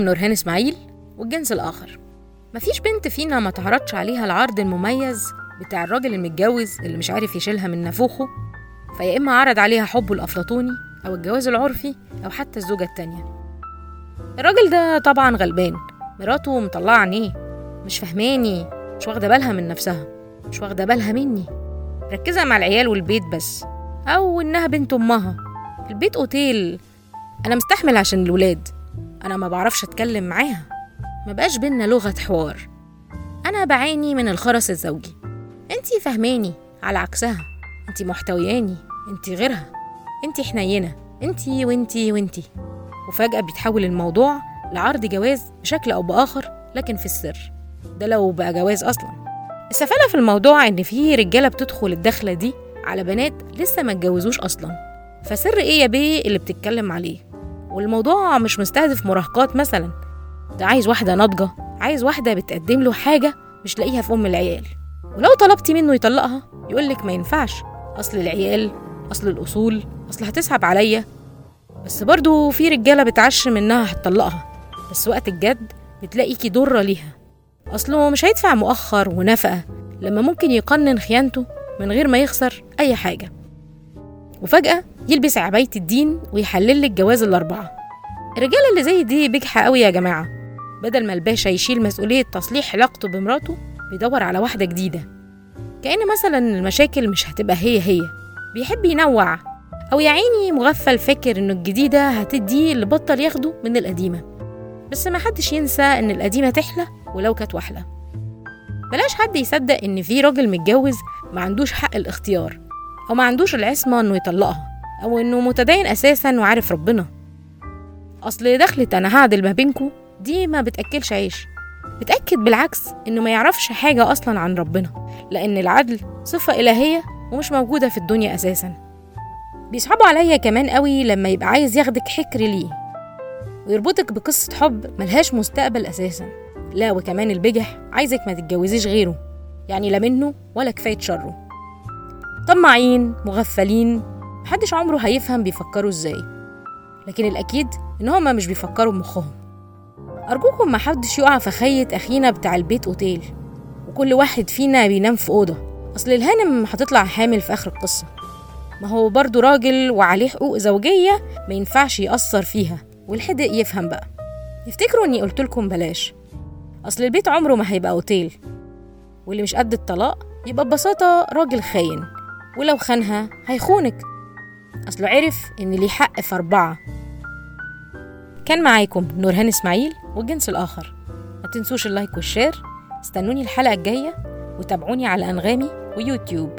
معاكم نورهان اسماعيل والجنس الآخر. مفيش بنت فينا ما تعرضش عليها العرض المميز بتاع الراجل المتجوز اللي مش عارف يشيلها من نفوخه، فيا إما عرض عليها حبه الأفلاطوني أو الجواز العرفي أو حتى الزوجة التانية. الراجل ده طبعا غلبان، مراته مطلعة عينيه، مش فهماني، مش واخدة بالها من نفسها، مش واخدة بالها مني، ركزها مع العيال والبيت بس، أو إنها بنت أمها. البيت اوتيل أنا مستحمل عشان الولاد، أنا ما بعرفش أتكلم معاها، ما بقاش بينا لغة حوار، أنا بعاني من الخرس الزوجي، أنتي فهماني على عكسها، أنتي محتوياني، أنتي غيرها، أنتي حنينة، أنتي وأنتي وأنتي. وفجأة بيتحول الموضوع لعرض جواز بشكل أو بآخر، لكن في السر، ده لو بقى جواز أصلا. السفالة في الموضوع إن فيه رجالة بتدخل الدخلة دي على بنات لسه ما اتجوزوش أصلا، فسر إيه يا بيه اللي بتتكلم عليه؟ والموضوع مش مستهدف مراهقات مثلا، ده عايز واحدة ناضجة، عايز واحدة بتقدم له حاجة مش لاقيها في أم العيال، ولو طلبتي منه يطلقها يقولك ما ينفعش، أصل العيال، أصل الأصول، أصل هتسحب عليا. بس برضو في رجالة بتعشم إنها هتطلقها، بس وقت الجد بتلاقيكي ضرة ليها، أصله مش هيدفع مؤخر ونفقة لما ممكن يقنن خيانته من غير ما يخسر أي حاجة. وفجأة يلبس عباية الدين ويحلل لك جواز الأربعة. الرجالة اللي زي دي بجحة قوي يا جماعة، بدل ما الباشا يشيل مسؤولية تصليح علاقته بمراته بيدور على واحدة جديدة، كأن مثلا المشاكل مش هتبقى هي بيحب ينوع، أو يعيني مغفل فكر إنه الجديدة هتدي اللي بطل ياخده من القديمة. بس ما حدش ينسى إن القديمة تحلى ولو كانت واحلى. بلاش حد يصدق إن في راجل متجوز ما عندوش حق الاختيار، أو ما عندوش العصمة إنه يطلقها، أو إنه متدين أساساً وعارف ربنا. أصل دخلة أنا هعدل ما بينكو دي ما بتأكلش عيش، بتأكد بالعكس إنه ما يعرفش حاجة أصلاً عن ربنا، لأن العدل صفة إلهية ومش موجودة في الدنيا أساساً. بيصحبوا عليا كمان قوي لما يبقى عايز ياخدك حكر ليه ويربطك بقصة حب ملهاش مستقبل أساساً. لا، وكمان البجح عايزك ما تتجوزيش غيره، يعني لا منه ولا كفاية شره. طماعين، مغفلين، محدش عمره هيفهم بيفكروا ازاي، لكن الأكيد إن هما مش بيفكروا بمخهم. أرجوكم ما حدش يقع في خية أخينا بتاع البيت اوتيل، وكل واحد فينا بينام في أوضة، أصل الهانم هتطلع حامل في آخر القصة، ما هو برضو راجل وعليه حقوق زوجية ما ينفعش يأثر فيها، والحدق يفهم بقى، يفتكروا إني قلتلكم بلاش، أصل البيت عمره ما هيبقى اوتيل، واللي مش قد الطلاق يبقى ببساطة راجل خاين، ولو خانها هيخونك، أصله عرف إن ليه حق في 4. كان معاكم نورهان اسماعيل والجنس الآخر. ما تنسوش اللايك والشير، استنوني الحلقة الجاية وتابعوني على أنغامي ويوتيوب.